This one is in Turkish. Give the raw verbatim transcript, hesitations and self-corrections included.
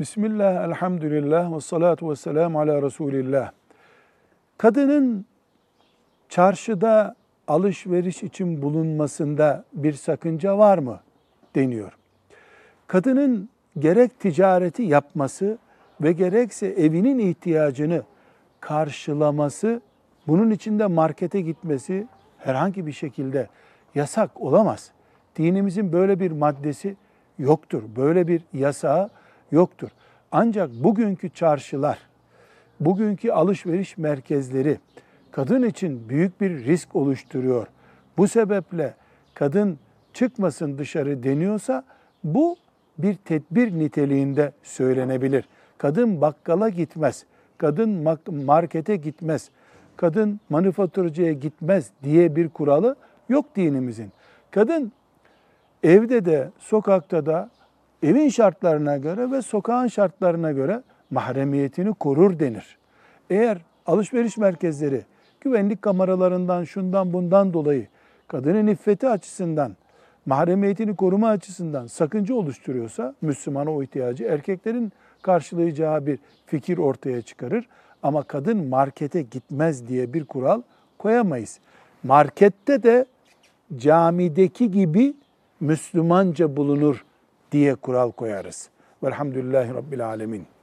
Bismillah, elhamdülillah, ve salatu ve selamu ala Resulillah. Kadının çarşıda alışveriş için bulunmasında bir sakınca var mı deniyor. Kadının gerek ticareti yapması ve gerekse evinin ihtiyacını karşılaması, bunun için de markete gitmesi herhangi bir şekilde yasak olamaz. Dinimizin böyle bir maddesi yoktur, böyle bir yasağı yoktur. Ancak bugünkü çarşılar, bugünkü alışveriş merkezleri kadın için büyük bir risk oluşturuyor. Bu sebeple kadın çıkmasın dışarı deniyorsa bu bir tedbir niteliğinde söylenebilir. Kadın bakkala gitmez, kadın markete gitmez, kadın manifaturcuya gitmez diye bir kuralı yok dinimizin. Kadın evde de, sokakta da evin şartlarına göre ve sokağın şartlarına göre mahremiyetini korur denir. Eğer alışveriş merkezleri güvenlik kameralarından, şundan bundan dolayı kadının iffeti açısından, mahremiyetini koruma açısından sakınca oluşturuyorsa, Müslümana o ihtiyacı erkeklerin karşılayacağı bir fikir ortaya çıkarır. Ama kadın markete gitmez diye bir kural koyamayız. Markette de camideki gibi Müslümanca bulunur diye kural koyarız. Velhamdülillahi Rabbil Alemin.